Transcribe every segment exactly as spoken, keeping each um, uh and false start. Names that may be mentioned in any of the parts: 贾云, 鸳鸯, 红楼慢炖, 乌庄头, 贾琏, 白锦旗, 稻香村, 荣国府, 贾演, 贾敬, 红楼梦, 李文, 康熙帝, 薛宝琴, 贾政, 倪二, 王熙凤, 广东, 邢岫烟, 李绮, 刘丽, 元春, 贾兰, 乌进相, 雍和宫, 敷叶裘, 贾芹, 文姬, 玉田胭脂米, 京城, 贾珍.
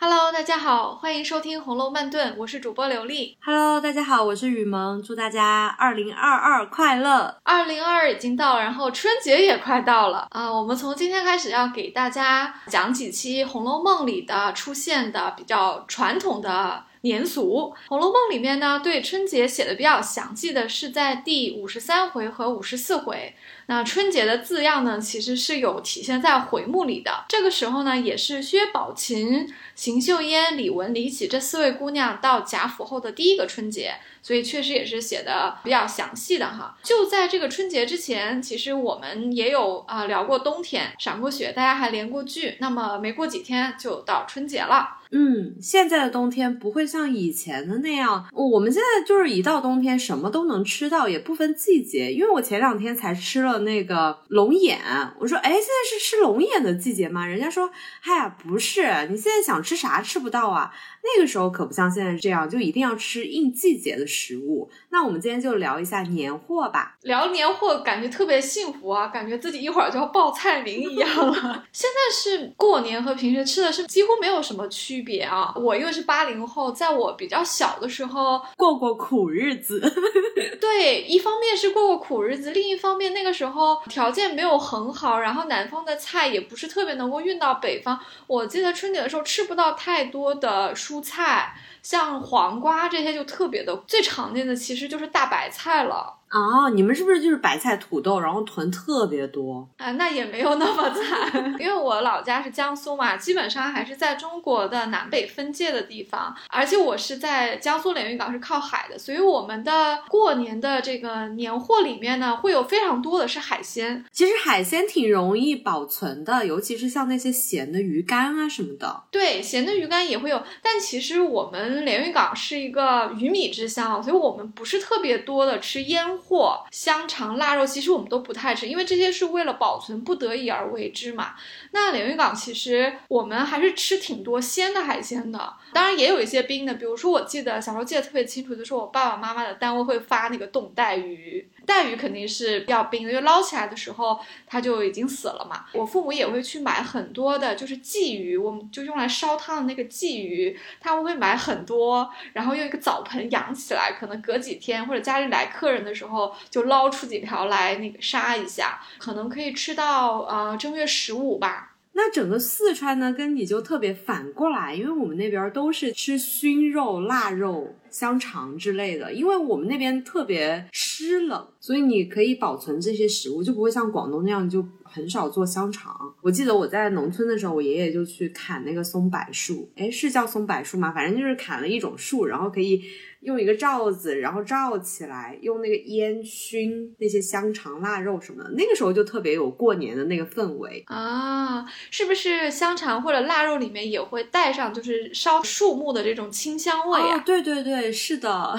Hello， 大家好，欢迎收听《红楼慢炖》，我是主播刘丽。Hello， 大家好，我是雨萌，祝大家二零二二快乐。二零二二已经到了，然后春节也快到了啊、呃！我们从今天开始要给大家讲几期《红楼梦》里的出现的比较传统的年俗。《红楼梦》里面呢，对春节写的比较详细的是在第五十三回和五十四回。那春节的字样呢，其实是有体现在回目里的。这个时候呢，也是薛宝琴、邢岫烟、李文、李绮这四位姑娘到贾府后的第一个春节，所以确实也是写的比较详细的哈。就在这个春节之前，其实我们也有啊、呃、聊过冬天，赏过雪，大家还连过剧。那么没过几天就到春节了。嗯，现在的冬天不会像以前的那样，我们现在就是一到冬天什么都能吃到，也不分季节。因为我前两天才吃了那个龙眼，我说哎，现在是吃龙眼的季节吗？人家说哎呀不是，你现在想吃啥吃不到啊。那个时候可不像现在这样，就一定要吃应季节的食物。那我们今天就聊一下年货吧。聊年货感觉特别幸福啊，感觉自己一会儿就要报菜名一样了。现在是过年和平时吃的是几乎没有什么区别啊。我又是八零后，在我比较小的时候过过苦日子。对，一方面是过过苦日子，另一方面那个时候条件没有很好，然后南方的菜也不是特别能够运到北方。我记得春节的时候吃不到太多的蔬菜，像黄瓜这些就特别的，最常见的其实就是大白菜了。哦，你们是不是就是白菜土豆然后囤特别多啊？那也没有那么惨。因为我老家是江苏嘛，基本上还是在中国的南北分界的地方，而且我是在江苏连云港，是靠海的，所以我们的过年的这个年货里面呢，会有非常多的是海鲜。其实海鲜挺容易保存的，尤其是像那些咸的鱼干啊什么的。对，咸的鱼干也会有，但其实我们连云港是一个鱼米之乡，所以我们不是特别多的吃腌或香肠腊肉，其实我们都不太吃，因为这些是为了保存不得已而为之嘛。那连云港其实我们还是吃挺多鲜的海鲜的，当然也有一些冰的，比如说我记得小时候记得特别清楚，就是我爸爸妈妈的单位会发那个冻带鱼，带鱼肯定是要冰的，因为捞起来的时候它就已经死了嘛。我父母也会去买很多的就是鲫鱼，我们就用来烧汤的那个鲫鱼，他们会买很多，然后用一个澡盆养起来，可能隔几天或者家里来客人的时候就捞出几条来那个杀一下，可能可以吃到呃正月十五吧。那整个四川呢跟你就特别反过来，因为我们那边都是吃熏肉、腊肉、香肠之类的，因为我们那边特别湿冷，所以你可以保存这些食物，就不会像广东那样就很少做香肠。我记得我在农村的时候，我爷爷就去砍那个松柏树，诶，是叫松柏树吗？反正就是砍了一种树，然后可以用一个罩子然后罩起来，用那个烟熏那些香肠腊肉什么的。那个时候就特别有过年的那个氛围啊。是不是香肠或者腊肉里面也会带上就是烧树木的这种清香味啊？哦，对对对，是的。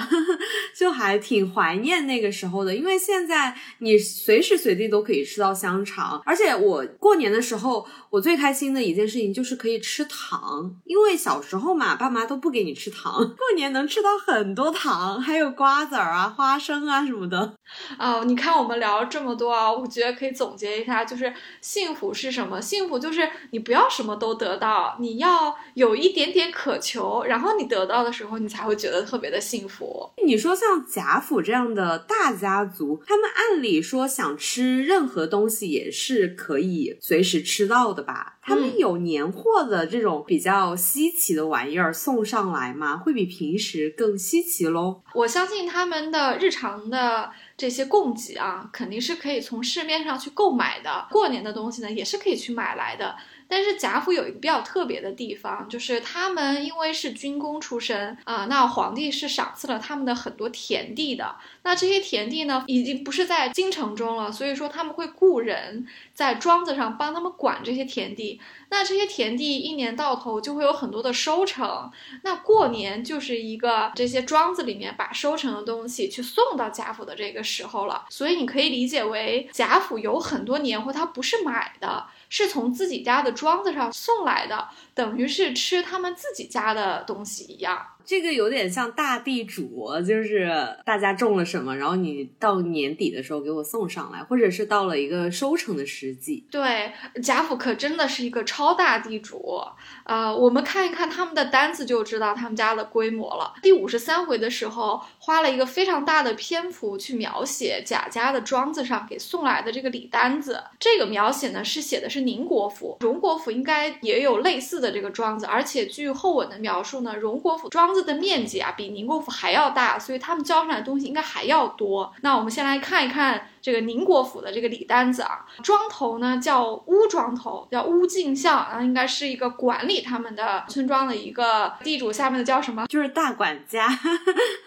就还挺怀念那个时候的，因为现在你随时随地都可以吃到香肠。而且我过年的时候我最开心的一件事情就是可以吃糖，因为小时候嘛爸妈都不给你吃糖，过年能吃到很很多糖，还有瓜子儿啊、花生啊什么的。哦，你看我们聊了这么多啊，我觉得可以总结一下，就是幸福是什么？幸福就是你不要什么都得到，你要有一点点渴求，然后你得到的时候，你才会觉得特别的幸福。你说像贾府这样的大家族，他们按理说想吃任何东西也是可以随时吃到的吧？他们有年货的这种比较稀奇的玩意儿送上来吗？会比平时更稀奇咯。我相信他们的日常的这些供给啊，肯定是可以从市面上去购买的，过年的东西呢也是可以去买来的。但是贾府有一个比较特别的地方，就是他们因为是军工出身啊、呃，那皇帝是赏赐了他们的很多田地的。那这些田地呢，已经不是在京城中了，所以说他们会雇人在庄子上帮他们管这些田地。那这些田地一年到头就会有很多的收成，那过年就是一个这些庄子里面把收成的东西去送到贾府的这个时候了。所以你可以理解为贾府有很多年货它不是买的，是从自己家的庄子上送来的，等于是吃他们自己家的东西一样。这个有点像大地主，就是大家种了什么，然后你到年底的时候给我送上来，或者是到了一个收成的时机。对，贾府可真的是一个超大地主，呃，我们看一看他们的单子就知道他们家的规模了。第五十三回的时候，花了一个非常大的篇幅去描写贾家的庄子上给送来的这个礼单子。这个描写呢是写的是宁国府，荣国府应该也有类似的这个庄子，而且据后文的描述呢，荣国府庄子的面积啊比宁国府还要大，所以他们交上来的东西应该还要多。那我们先来看一看这个宁国府的这个礼单子啊，庄头呢叫乌庄头，叫乌进相，然后应该是一个管理他们的村庄的一个地主，下面的叫什么？就是大管家。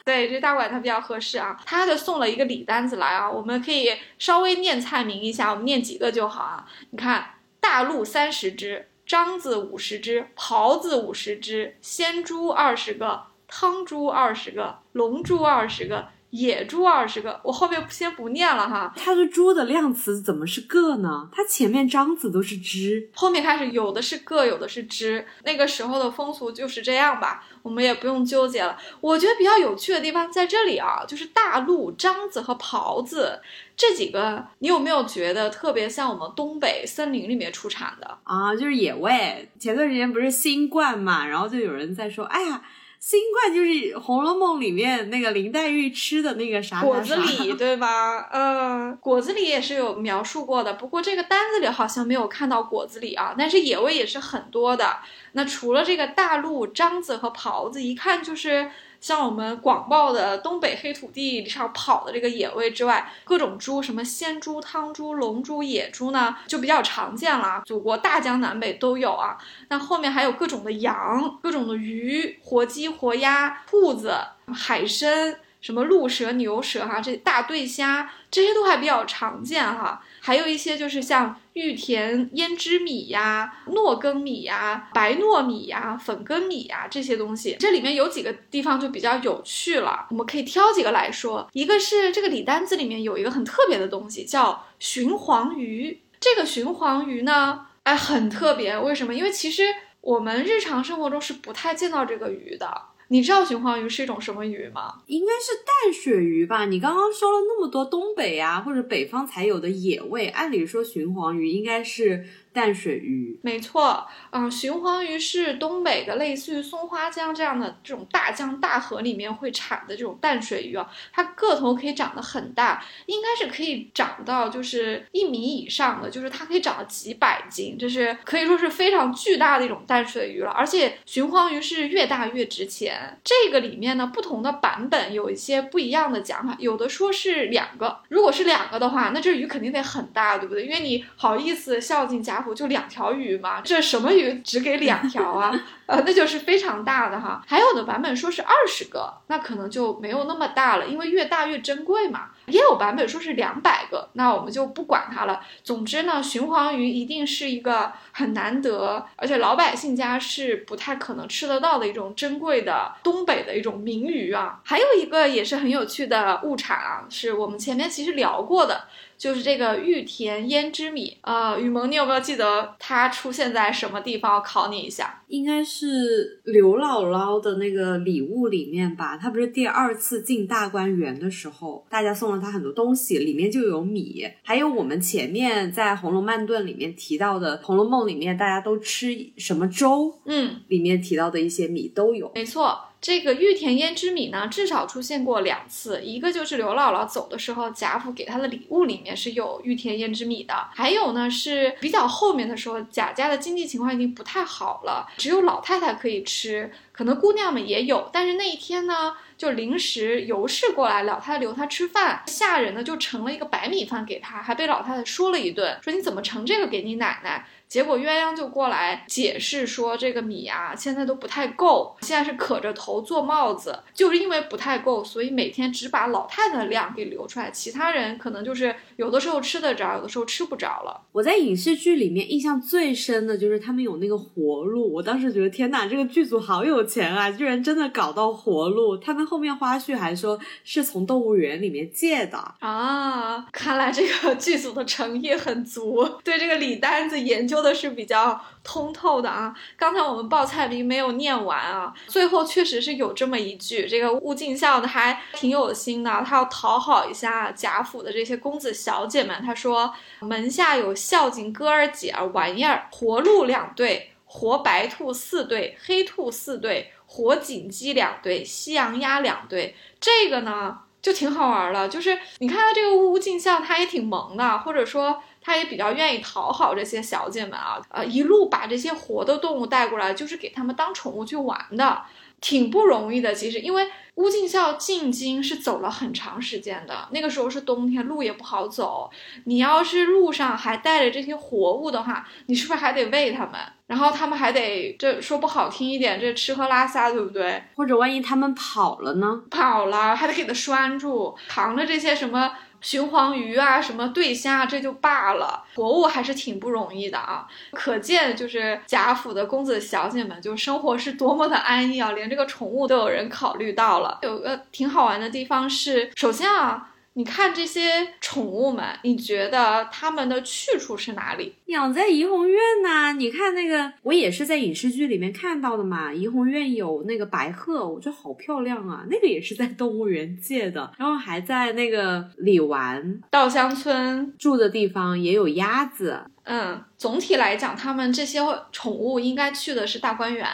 对，这大管他比较合适啊，他就送了一个礼单子来啊，我们可以稍微念菜名一下，我们念几个就好啊。你看，大鹿三十只，獐子五十只，狍子五十只，鲜猪二十个，汤猪二十个，龙猪二十个。野猪二十个，我后面先不念了哈。它的猪的量词怎么是个呢？它前面章子都是只，后面开始有的是个，有的是只。那个时候的风俗就是这样吧，我们也不用纠结了。我觉得比较有趣的地方在这里啊，就是大鹿、章子和狍子这几个，你有没有觉得特别像我们东北森林里面出产的啊？就是野味。前段时间不是新冠嘛，然后就有人在说，哎呀。新冠就是《红楼梦》里面那个林黛玉吃的那个啥啥啥果子狸，对吧？嗯，果子狸也是有描述过的，不过这个单子里好像没有看到果子狸啊。但是野味也是很多的。那除了这个大鹿、獐子和狍子，一看就是像我们广袤的东北黑土地上跑的这个野味之外，各种猪，什么鲜猪、汤猪、龙猪、野猪呢，就比较常见了。祖国大江南北都有啊。那后面还有各种的羊、各种的鱼、活鸡、活鸭、兔子、海参，什么鹿蛇、牛蛇哈、啊，这大对虾，这些都还比较常见哈、啊。还有一些就是像玉田胭脂米呀、糯羹米呀、白糯米呀、粉羹米呀这些东西，这里面有几个地方就比较有趣了，我们可以挑几个来说。一个是这个礼单子里面有一个很特别的东西，叫鲟黄鱼。这个鲟黄鱼呢，哎，很特别，为什么？因为其实我们日常生活中是不太见到这个鱼的。你知道鲟黄鱼是一种什么鱼吗？应该是淡水鱼吧。你刚刚说了那么多东北啊或者北方才有的野味，按理说鲟黄鱼应该是淡水鱼。没错，嗯，鲟黄鱼是东北的类似于松花江这样的这种大江大河里面会产的这种淡水鱼啊，它个头可以长得很大，应该是可以长到就是一米以上的，就是它可以长到几百斤，这是可以说是非常巨大的一种淡水鱼了。而且鲟黄鱼是越大越值钱。这个里面呢，不同的版本有一些不一样的讲法，有的说是两个，如果是两个的话，那这鱼肯定得很大，对不对？因为你好意思孝敬贾府就两条鱼嘛，这什么鱼只给两条啊？呃，那就是非常大的哈。还有的版本说是二十个，那可能就没有那么大了，因为越大越珍贵嘛。也有版本说是两百个，那我们就不管它了。总之呢，鲟黄鱼一定是一个很难得，而且老百姓家是不太可能吃得到的一种珍贵的东北的一种名鱼啊。还有一个也是很有趣的物产啊，是我们前面其实聊过的，就是这个玉田胭脂米。呃，雨萌，你有没有记得它出现在什么地方？我考你一下，应该是刘姥姥的那个礼物里面吧。她不是第二次进大观园的时候，大家送了她很多东西，里面就有米，还有我们前面在《红楼慢炖》里面提到的《红楼梦》里面大家都吃什么粥，嗯，里面提到的一些米都有。没错。这个玉田胭脂米呢，至少出现过两次，一个就是刘姥姥走的时候，贾府给她的礼物里面是有玉田胭脂米的，还有呢是比较后面的时候，贾家的经济情况已经不太好了，只有老太太可以吃，可能姑娘们也有，但是那一天呢，就临时尤氏过来，老太太留她吃饭，下人呢就盛了一个白米饭给她，还被老太太说了一顿，说你怎么盛这个给你奶奶？结果鸳鸯就过来解释说，这个米啊现在都不太够，现在是可着头做帽子，就是因为不太够，所以每天只把老太太的量给留出来，其他人可能就是有的时候吃得着，有的时候吃不着了。我在影视剧里面印象最深的就是他们有那个活路，我当时觉得天哪，这个剧组好有有钱啊，居然真的搞到活路。他们后面花絮还说是从动物园里面借的啊，看来这个剧组的诚意很足，对这个李丹子研究的是比较通透的啊。刚才我们报菜名没有念完啊，最后确实是有这么一句，这个乌进孝呢还挺有心的，他要讨好一下贾府的这些公子小姐们，他说门下有孝敬哥儿姐儿玩意儿，活鹿两对，活白兔四对，黑兔四对，活锦鸡两对，西洋鸭两对。这个呢就挺好玩了，就是你看到这个乌进孝他也挺萌的，或者说他也比较愿意讨好这些小姐们啊，呃，一路把这些活的动物带过来，就是给他们当宠物去玩的，挺不容易的。其实因为乌进孝进京是走了很长时间的，那个时候是冬天，路也不好走，你要是路上还带着这些活物的话，你是不是还得喂他们，然后他们还得，这说不好听一点，这吃喝拉撒，对不对？或者万一他们跑了呢？跑了还得给他拴住，扛着这些什么寻黄鱼啊，什么对虾，这就罢了，活物还是挺不容易的啊。可见就是贾府的公子小姐们就生活是多么的安逸啊，连这个宠物都有人考虑到了。有个挺好玩的地方是，首先啊，你看这些宠物们，你觉得它们的去处是哪里？养在怡红院呐、啊，你看那个，我也是在影视剧里面看到的嘛。怡红院有那个白鹤，我觉得好漂亮啊，那个也是在动物园借的。然后还在那个李纨稻香村住的地方也有鸭子。嗯，总体来讲，他们这些宠物应该去的是大观园。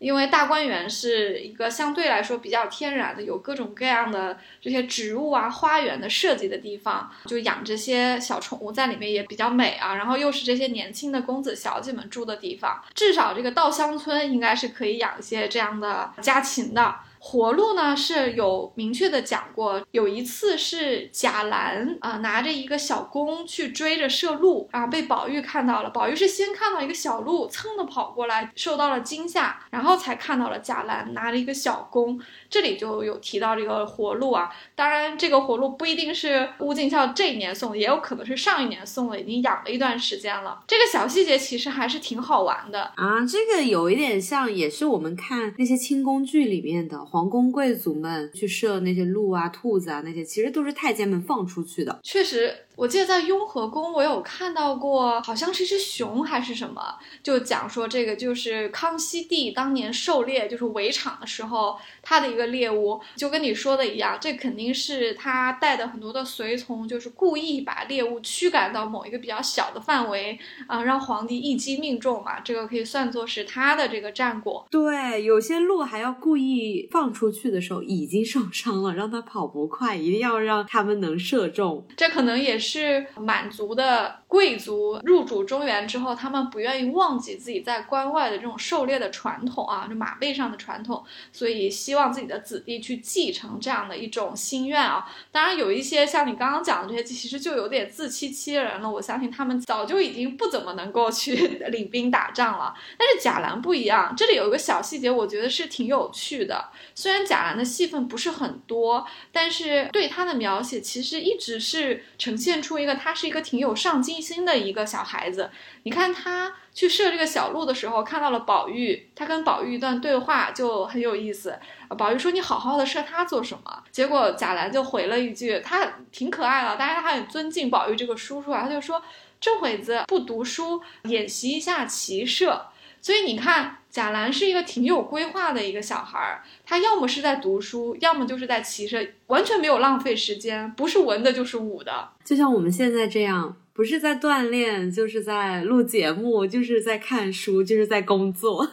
因为大观园是一个相对来说比较天然的，有各种各样的这些植物啊、花园的设计的地方，就养这些小宠物在里面也比较美啊。然后又是这些年轻的公子小姐们住的地方，至少这个稻香村应该是可以养一些这样的家禽的。活鹿呢是有明确的讲过，有一次是贾兰啊、呃、拿着一个小弓去追着射鹿啊，被宝玉看到了。宝玉是先看到一个小鹿蹭的跑过来，受到了惊吓，然后才看到了贾兰拿着一个小弓。这里就有提到这个活鹿啊，当然这个活鹿不一定是乌进孝这一年送的，也有可能是上一年送的，已经养了一段时间了。这个小细节其实还是挺好玩的啊，这个有一点像，也是我们看那些清宫剧里面的。皇宫贵族们去射那些鹿啊、兔子啊，那些其实都是太监们放出去的。确实，我记得在雍和宫，我有看到过，好像是一只熊还是什么，就讲说这个就是康熙帝当年狩猎，就是围场的时候，他的一个猎物，就跟你说的一样，这肯定是他带的很多的随从，就是故意把猎物驱赶到某一个比较小的范围啊、呃，让皇帝一击命中嘛，这个可以算作是他的这个战果。对，有些鹿还要故意放。放出去的时候已经受伤了，让它跑不快，一定要让他们能射中。这可能也是满族的贵族入主中原之后，他们不愿意忘记自己在关外的这种狩猎的传统啊，就马背上的传统，所以希望自己的子弟去继承这样的一种心愿啊。当然有一些像你刚刚讲的这些，其实就有点自欺欺人了，我相信他们早就已经不怎么能够去领兵打仗了。但是贾兰不一样，这里有一个小细节我觉得是挺有趣的，虽然贾兰的戏份不是很多，但是对他的描写其实一直是呈现出一个他是一个挺有上进心的一个小孩子。你看他去射这个小鹿的时候，看到了宝玉，他跟宝玉一段对话就很有意思。宝玉说你好好的射他做什么，结果贾兰就回了一句，他挺可爱的，但是他很尊敬宝玉这个叔叔啊，他就说这会子不读书，演习一下骑射。所以你看贾兰是一个挺有规划的一个小孩，他要么是在读书，要么就是在骑射，完全没有浪费时间，不是文的就是武的。就像我们现在这样，不是在锻炼就是在录节目，就是在看书，就是在工作。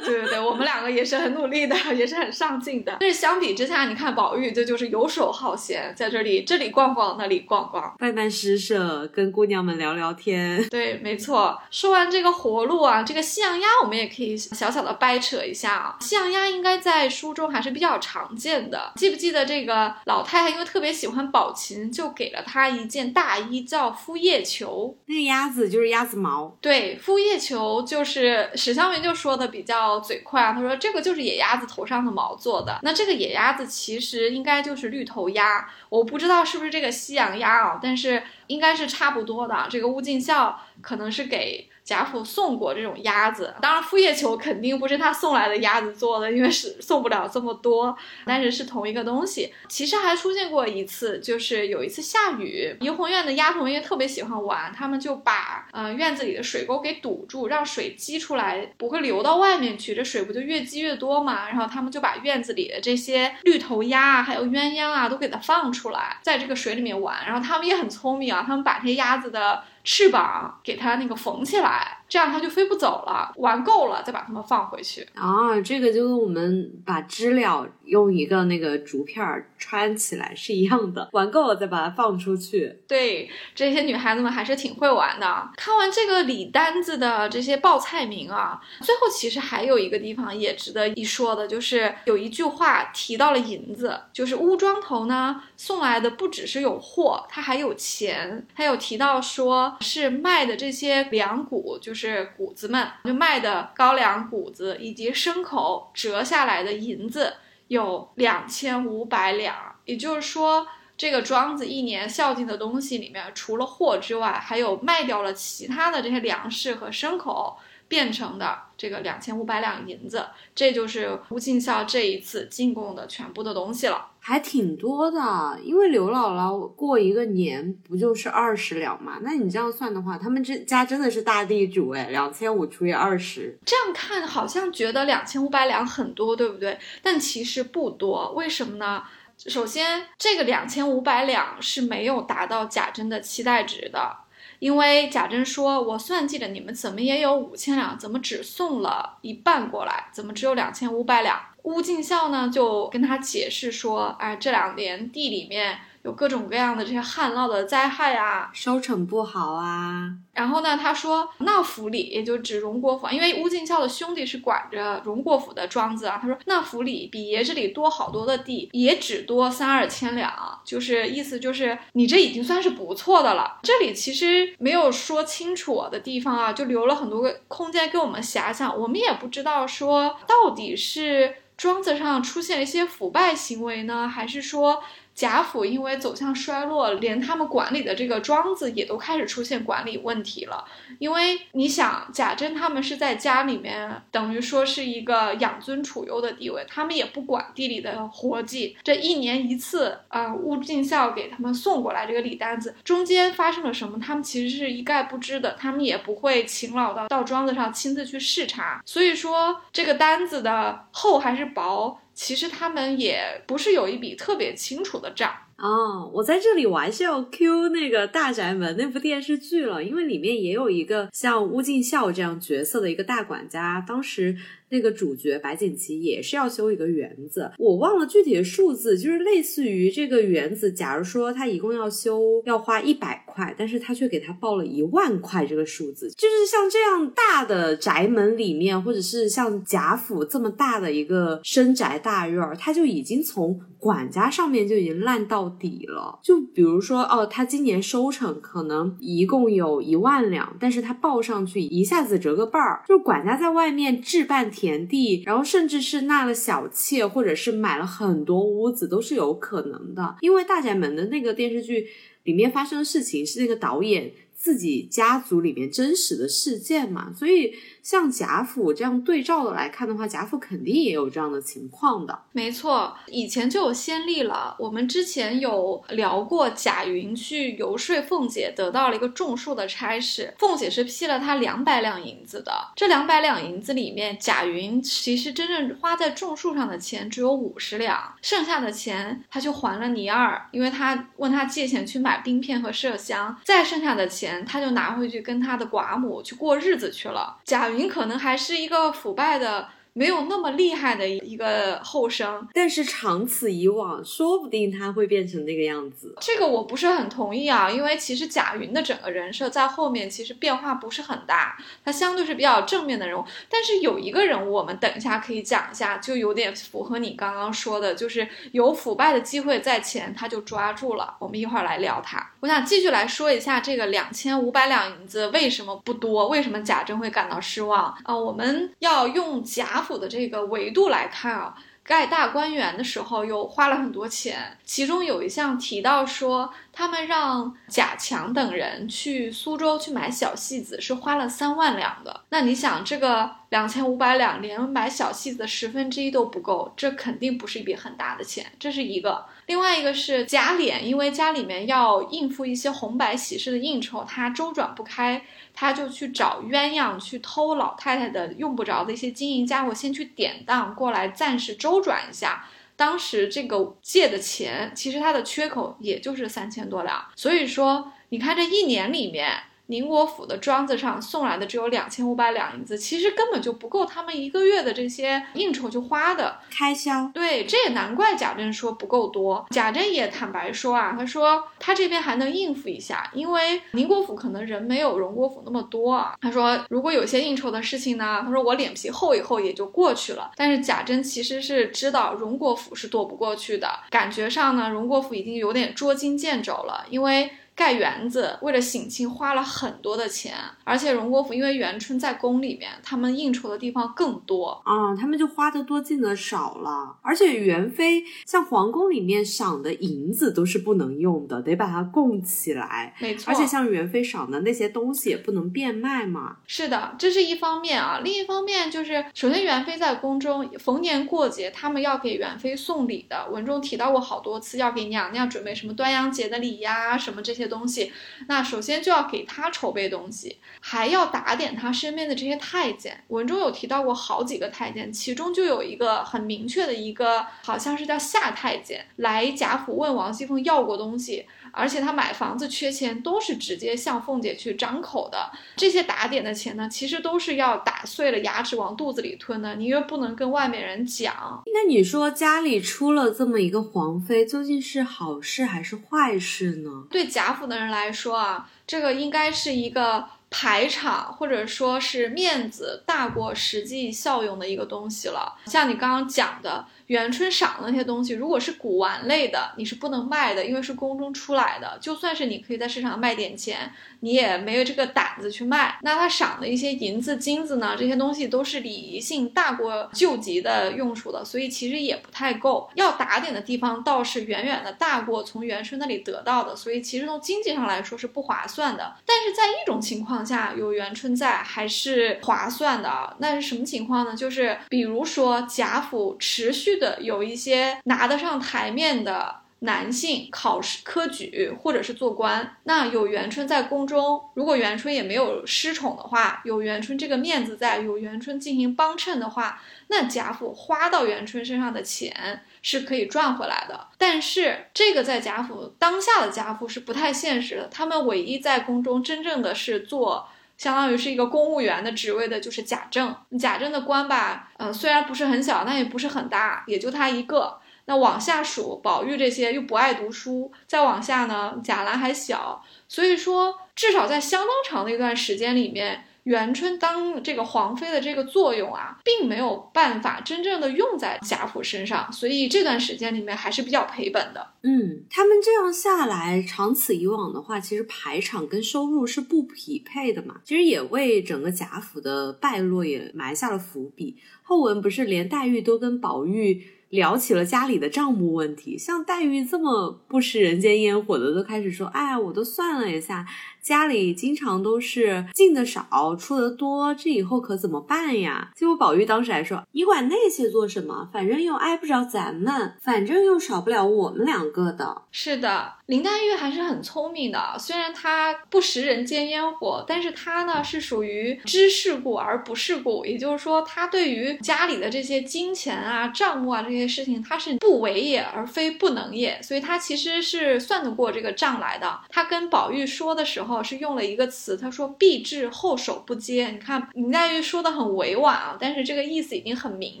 对对对，我们两个也是很努力的，也是很上进的。但是相比之下，你看宝玉这就是游手好闲，在这里这里逛逛，那里逛逛，拜拜施舍，跟姑娘们聊聊天。对，没错。说完这个活路啊，这个西洋鸭我们也可以小小的掰扯一下啊。西洋鸭应该在书中还是比较常见的，记不记得这个老太太因为特别喜欢宝琴，就给了她一件大衣叫敷叶裘，那个鸭子就是鸭子毛。对，敷叶裘就是史湘云就说的比较嘴快啊，他说这个就是野鸭子头上的毛做的。那这个野鸭子其实应该就是绿头鸭，我不知道是不是这个西洋鸭啊，但是应该是差不多的。这个乌进孝可能是给贾府送过这种鸭子，当然傅夜球肯定不是他送来的鸭子做的，因为是送不了这么多，但是是同一个东西。其实还出现过一次，就是有一次下雨，怡红院的丫头们也特别喜欢玩，他们就把呃院子里的水沟给堵住，让水积出来不会流到外面去，这水不就越积越多嘛。然后他们就把院子里的这些绿头鸭啊还有鸳鸯啊都给它放出来，在这个水里面玩。然后他们也很聪明啊，他们把这鸭子的翅膀给它那个缝起来，这样它就飞不走了，玩够了再把它们放回去啊。这个就是我们把知了用一个那个竹片穿起来是一样的，玩够了再把它放出去。对，这些女孩子们还是挺会玩的。看完这个李单子的这些报菜名啊，最后其实还有一个地方也值得一说的，就是有一句话提到了银子，就是乌庄头呢送来的不只是有货，他还有钱。还有提到说是卖的这些粮谷，就是是谷子们就卖的高粱谷子以及牲口折下来的银子有两千五百两，也就是说这个庄子一年孝敬的东西里面，除了货之外，还有卖掉了其他的这些粮食和牲口变成的这个两千五百两银子，这就是乌进孝这一次进贡的全部的东西了。还挺多的，因为刘姥姥过一个年不就是二十两嘛？那你这样算的话，他们这家真的是大地主哎，两千五除以二十，这样看好像觉得两千五百两很多，对不对？但其实不多，为什么呢？首先，这个两千五百两是没有达到贾珍的期待值的。因为贾珍说我算计着你们怎么也有五千两，怎么只送了一半过来，怎么只有两千五百两。乌进孝呢就跟他解释说，哎，这两年地里面有各种各样的这些旱涝的灾害啊，收成不好啊。然后呢他说那府里，也就指荣国府，因为乌进孝的兄弟是管着荣国府的庄子啊，他说那府里比爷这里多好多的地，也只多三二千两，就是意思就是你这已经算是不错的了。这里其实没有说清楚的地方啊，就留了很多个空间给我们遐想，我们也不知道说到底是庄子上出现了一些腐败行为呢，还是说贾府因为走向衰落，连他们管理的这个庄子也都开始出现管理问题了。因为你想贾珍他们是在家里面等于说是一个养尊处优的地位，他们也不管地里的活计，这一年一次呃，乌进孝给他们送过来这个礼单子，中间发生了什么他们其实是一概不知的，他们也不会勤劳到到庄子上亲自去视察。所以说这个单子的厚还是薄，其实他们也不是有一笔特别清楚的账。哦，我在这里我还是要 Q 那个大宅门那部电视剧了，因为里面也有一个像乌进孝这样角色的一个大管家，当时那个主角白锦旗也是要修一个园子，我忘了具体的数字，就是类似于这个园子假如说他一共要修要花一百块，但是他却给他报了一万块这个数字。就是像这样大的宅门里面，或者是像贾府这么大的一个深宅大院，他就已经从管家上面就已经烂到底了。就比如说哦，他今年收成可能一共有一万两，但是他报上去一下子折个半儿，就是管家在外面置办田地，然后甚至是纳了小妾，或者是买了很多屋子都是有可能的。因为大宅门的那个电视剧里面发生的事情是那个导演自己家族里面真实的事件嘛，所以像贾府这样对照的来看的话，贾府肯定也有这样的情况的。没错，以前就有先例了，我们之前有聊过贾云去游说凤姐得到了一个种树的差事，凤姐是批了他两百两银子的，这两百两银子里面贾云其实真正花在种树上的钱只有五十两，剩下的钱他就还了倪二，因为他问他借钱去买冰片和麝香，再剩下的钱他就拿回去跟他的寡母去过日子去了。贾云可能还是一个腐败的没有那么厉害的一个后生，但是长此以往说不定他会变成那个样子。这个我不是很同意啊，因为其实贾云的整个人设在后面其实变化不是很大，他相对是比较正面的人物。但是有一个人物我们等一下可以讲一下，就有点符合你刚刚说的，就是有腐败的机会在前他就抓住了，我们一会儿来聊他。我想继续来说一下这个两千五百两银子为什么不多，为什么贾珍会感到失望啊、呃？我们要用贾府的这个维度来看啊，盖大观园的时候又花了很多钱，其中有一项提到说他们让贾强等人去苏州去买小戏子是花了三万两的。那你想这个两千五百两连买小戏子的十分之一都不够，这肯定不是一笔很大的钱，这是一个。另外一个是贾琏，因为家里面要应付一些红白喜事的应酬，他周转不开，他就去找鸳鸯去偷老太太的用不着的一些金银家伙先去典当过来暂时周转一下。当时这个借的钱其实它的缺口也就是三千多两，所以说你看这一年里面宁国府的庄子上送来的只有两千五百两银子，其实根本就不够他们一个月的这些应酬就花的开销。对，这也难怪贾珍说不够多。贾珍也坦白说啊，他说他这边还能应付一下，因为宁国府可能人没有荣国府那么多啊。他说如果有些应酬的事情呢，他说我脸皮厚一厚也就过去了。但是贾珍其实是知道荣国府是躲不过去的，感觉上呢荣国府已经有点捉襟见肘了，因为盖园子为了省亲花了很多的钱，而且荣国府因为元春在宫里面，他们应酬的地方更多啊、嗯，他们就花的多进的少了。而且元妃像皇宫里面赏的银子都是不能用的，得把它供起来，没错。而且像元妃赏的那些东西也不能变卖嘛。是的，这是一方面啊。另一方面就是首先元妃在宫中逢年过节他们要给元妃送礼的，文中提到过好多次，要给娘娘准备什么端阳节的礼呀、啊，什么这些东西，那首先就要给他筹备东西，还要打点他身边的这些太监。文中有提到过好几个太监，其中就有一个很明确的一个好像是叫夏太监，来贾府问王熙凤要过东西，而且他买房子缺钱都是直接向凤姐去张口的。这些打点的钱呢，其实都是要打碎了牙齿往肚子里吞的，你又不能跟外面人讲。那你说家里出了这么一个皇妃，究竟是好事还是坏事呢？对贾府的人来说啊，这个应该是一个排场或者说是面子大过实际效用的一个东西了。像你刚刚讲的元春赏的那些东西，如果是古玩类的你是不能卖的，因为是宫中出来的，就算是你可以在市场卖点钱，你也没有这个胆子去卖。那他赏的一些银子金子呢，这些东西都是礼仪性大过救急的用处的，所以其实也不太够。要打点的地方倒是远远的大过从元春那里得到的，所以其实从经济上来说是不划算的。但是在一种情况下有元春在还是划算的。那是什么情况呢？就是比如说贾府持续的有一些拿得上台面的男性考试科举或者是做官，那有元春在宫中，如果元春也没有失宠的话，有元春这个面子在，有元春进行帮衬的话，那贾府花到元春身上的钱是可以赚回来的。但是这个在贾府当下的贾府是不太现实的，他们唯一在宫中真正的是做相当于是一个公务员的职位的就是贾政。贾政的官吧、呃、虽然不是很小但也不是很大，也就他一个。那往下数宝玉这些又不爱读书，再往下呢贾兰还小，所以说至少在相当长的一段时间里面，元春当这个皇妃的这个作用啊并没有办法真正的用在贾府身上，所以这段时间里面还是比较赔本的。嗯，他们这样下来长此以往的话，其实排场跟收入是不匹配的嘛，其实也为整个贾府的败落也埋下了伏笔。后文不是连黛玉都跟宝玉聊起了家里的账目问题，像黛玉这么不食人间烟火的都开始说，哎，我都算了一下，家里经常都是进的少出的多，这以后可怎么办呀？结果宝玉当时还说，你管那些做什么，反正又挨不着咱们，反正又少不了我们两个的。是的，林黛玉还是很聪明的，虽然她不食人间烟火，但是她呢是属于知世故而不世故，也就是说她对于家里的这些金钱啊账目啊这些事情，她是不为也而非不能也，所以她其实是算得过这个账来的。她跟宝玉说的时候是用了一个词，他说避至后手不接，你看林黛玉说的很委婉啊，但是这个意思已经很明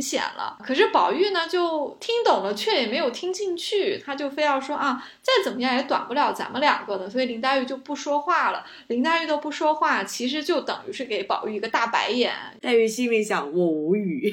显了。可是宝玉呢就听懂了却也没有听进去，他就非要说啊，再怎么样也短不了咱们两个的，所以林黛玉就不说话了。林黛玉都不说话，其实就等于是给宝玉一个大白眼。黛玉心里想，我无语。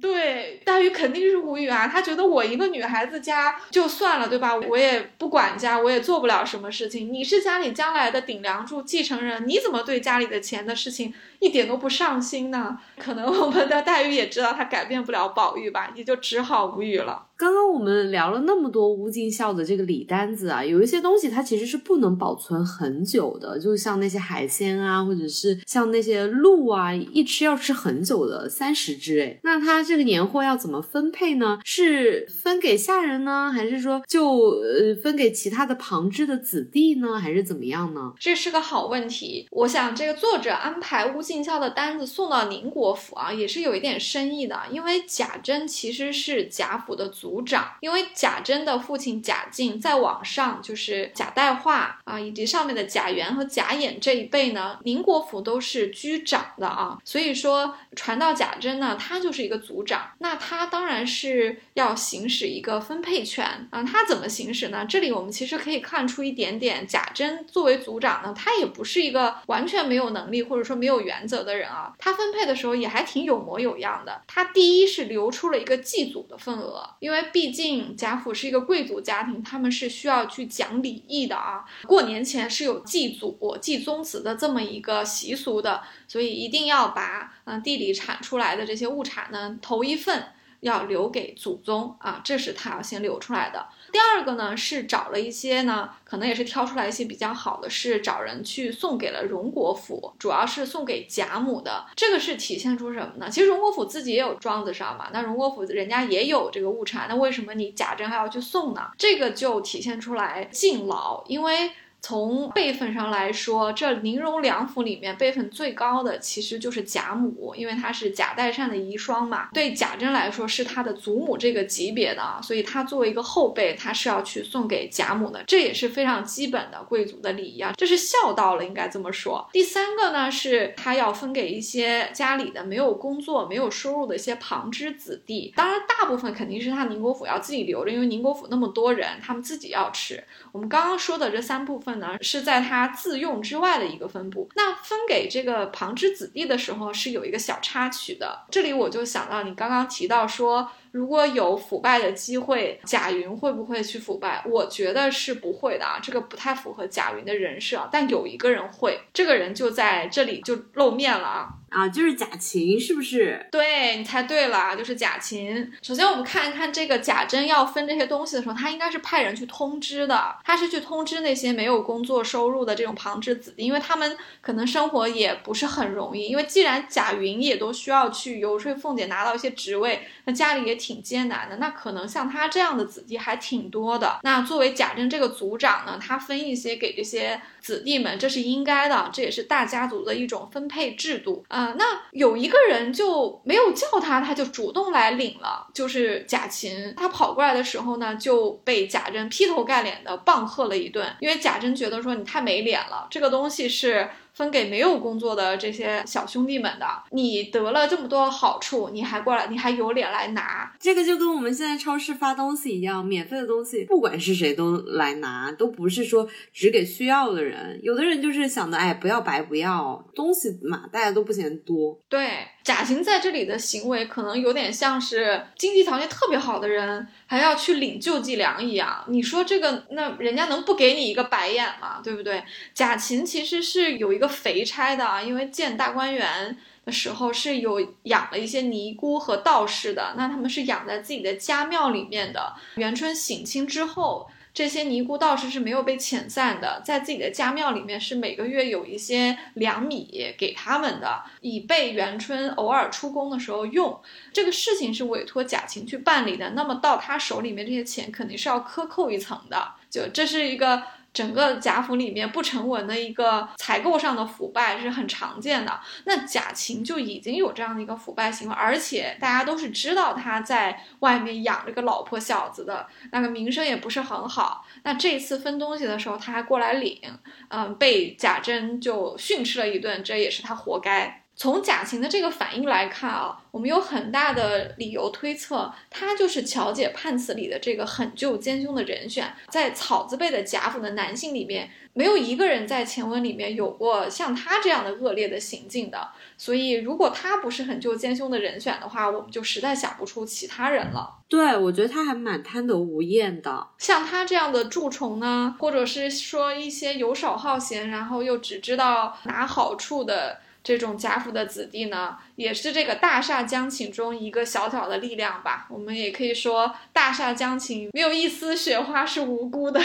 对，黛玉肯定是无语裕啊，他觉得我一个女孩子家就算了，对吧，我也不管家，我也做不了什么事情，你是家里将来的顶梁柱继承人，你怎么对家里的钱的事情一点都不上心呢？可能我们的黛玉也知道她改变不了宝玉吧，也就只好无语了。刚刚我们聊了那么多乌尽孝的这个李单子啊，有一些东西它其实是不能保存很久的，就像那些海鲜啊，或者是像那些鹿啊，一吃要吃很久的，三十只哎。那它这个年货要怎么分配呢？是分给下人呢，还是说就呃分给其他的旁支的子弟呢，还是怎么样呢？这是个好问题。我想这个作者安排乌尽孝的单子送到宁国府啊，也是有一点深意的，因为贾珍其实是贾府的族族长，因为贾珍的父亲贾敬再往上就是贾代化啊，以及上面的贾源和贾演这一辈呢，宁国府都是居长的啊，所以说传到贾珍呢，他就是一个族长，那他当然是要行使一个分配权啊，他怎么行使呢？这里我们其实可以看出一点点，贾珍作为族长呢，他也不是一个完全没有能力或者说没有原则的人啊，他分配的时候也还挺有模有样的。他第一是留出了一个祭祖的份额，因为毕竟贾府是一个贵族家庭，他们是需要去讲礼义的啊，过年前是有祭祖祭宗祠的这么一个习俗的，所以一定要把嗯地里产出来的这些物产呢，头一份要留给祖宗啊，这是他要先留出来的。第二个呢，是找了一些呢，可能也是挑出来一些比较好的，是找人去送给了荣国府，主要是送给贾母的。这个是体现出什么呢？其实荣国府自己也有庄子上嘛，那荣国府人家也有这个物产，那为什么你贾珍还要去送呢？这个就体现出来敬老，因为从辈分上来说，这宁荣两府里面辈分最高的其实就是贾母，因为她是贾代善的遗孀嘛，对贾珍来说是她的祖母这个级别的啊，所以她作为一个后辈，她是要去送给贾母的，这也是非常基本的贵族的礼仪啊，这是孝道了，应该这么说。第三个呢，是她要分给一些家里的没有工作没有收入的一些旁支子弟，当然大部分肯定是她宁国府要自己留着，因为宁国府那么多人，他们自己要吃。我们刚刚说的这三部分是在他自用之外的一个分布。那分给这个旁支子弟的时候是有一个小插曲的，这里我就想到你刚刚提到说如果有腐败的机会，贾云会不会去腐败？我觉得是不会的啊，这个不太符合贾云的人设，但有一个人会，这个人就在这里就露面了啊。啊，就是贾芹是不是？对，你猜对了，就是贾芹。首先我们看一看这个贾珍要分这些东西的时候，他应该是派人去通知的，他是去通知那些没有工作收入的这种旁支子弟，因为他们可能生活也不是很容易，因为既然贾云也都需要去游说凤姐拿到一些职位，那家里也挺艰难的，那可能像他这样的子弟还挺多的。那作为贾珍这个族长呢，他分一些给这些子弟们，这是应该的，这也是大家族的一种分配制度。呃，那有一个人就没有叫他，他就主动来领了，就是贾芹。他跑过来的时候呢，就被贾珍劈头盖脸的棒喝了一顿，因为贾珍觉得说你太没脸了，这个东西是分给没有工作的这些小兄弟们的，你得了这么多好处，你还过来，你还有脸来拿。这个就跟我们现在超市发东西一样，免费的东西不管是谁都来拿，都不是说只给需要的人，有的人就是想的，哎，不要白不要，东西嘛大家都不嫌多。对，贾芹在这里的行为可能有点像是经济条件特别好的人还要去领救济粮一样，你说这个那人家能不给你一个白眼吗？对不对？贾芹其实是有一个肥差的啊，因为建大观园的时候是有养了一些尼姑和道士的，那他们是养在自己的家庙里面的。元春省亲之后，这些尼姑道士是没有被遣散的，在自己的家庙里面是每个月有一些粮米给他们的，以备元春偶尔出宫的时候用。这个事情是委托贾芹去办理的，那么到他手里面这些钱肯定是要克扣一层的，就这是一个整个贾府里面不成文的一个采购上的腐败，是很常见的。那贾芹就已经有这样的一个腐败行为，而且大家都是知道他在外面养这个老婆小子的，那个名声也不是很好。那这次分东西的时候他还过来领，嗯，被贾珍就训斥了一顿，这也是他活该。从贾琴的这个反应来看啊，我们有很大的理由推测，他就是乔姐判词里的这个狠救奸凶的人选。在草字辈的贾府的男性里面，没有一个人在前文里面有过像他这样的恶劣的行径的，所以如果他不是狠救奸凶的人选的话，我们就实在想不出其他人了。对，我觉得他还蛮贪得无厌的，像他这样的蛀虫呢，或者是说一些游手好闲然后又只知道拿好处的这种贾府的子弟呢，也是这个大厦将倾中一个小小的力量吧。我们也可以说大厦将倾没有一丝雪花是无辜的。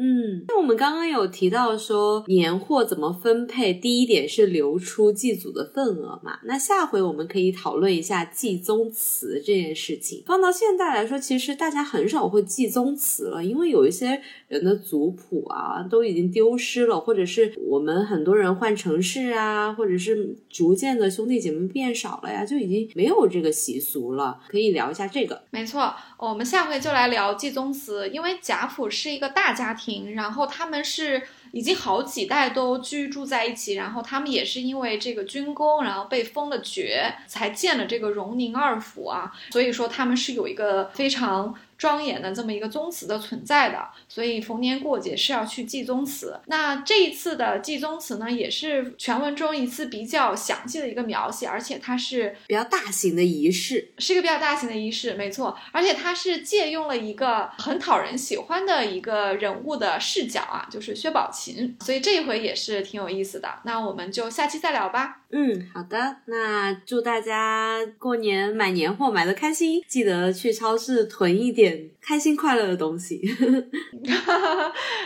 嗯，我们刚刚有提到说年货怎么分配，第一点是留出祭祖的份额嘛，那下回我们可以讨论一下祭宗祠这件事情。放到现在来说，其实大家很少会祭宗祠了，因为有一些人的族谱啊都已经丢失了，或者是我们很多人换城市啊，或者是逐渐的兄弟姐妹变少了呀，就已经没有这个习俗了，可以聊一下这个。没错，我们下回就来聊祭宗祠，因为贾府是一个大家庭，然后他们是已经好几代都居住在一起，然后他们也是因为这个军功然后被封了爵，才建了这个荣宁二府啊，所以说他们是有一个非常庄严的这么一个宗祠的存在的，所以逢年过节是要去祭宗祠。那这一次的祭宗祠呢，也是全文中一次比较详细的一个描写，而且它是比较大型的仪式，是一个比较大型的仪式，没错，而且它是借用了一个很讨人喜欢的一个人物的视角啊，就是薛宝琴，所以这一回也是挺有意思的。那我们就下期再聊吧。嗯，好的，那祝大家过年买年货买得开心，记得去超市囤一点开心快乐的东西。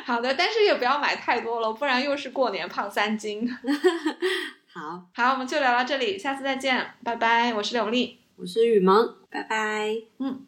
好的，但是也不要买太多了，不然又是过年胖三斤。好好，我们就聊到这里，下次再见，拜拜。我是柳丽，我是雨萌，拜拜。嗯。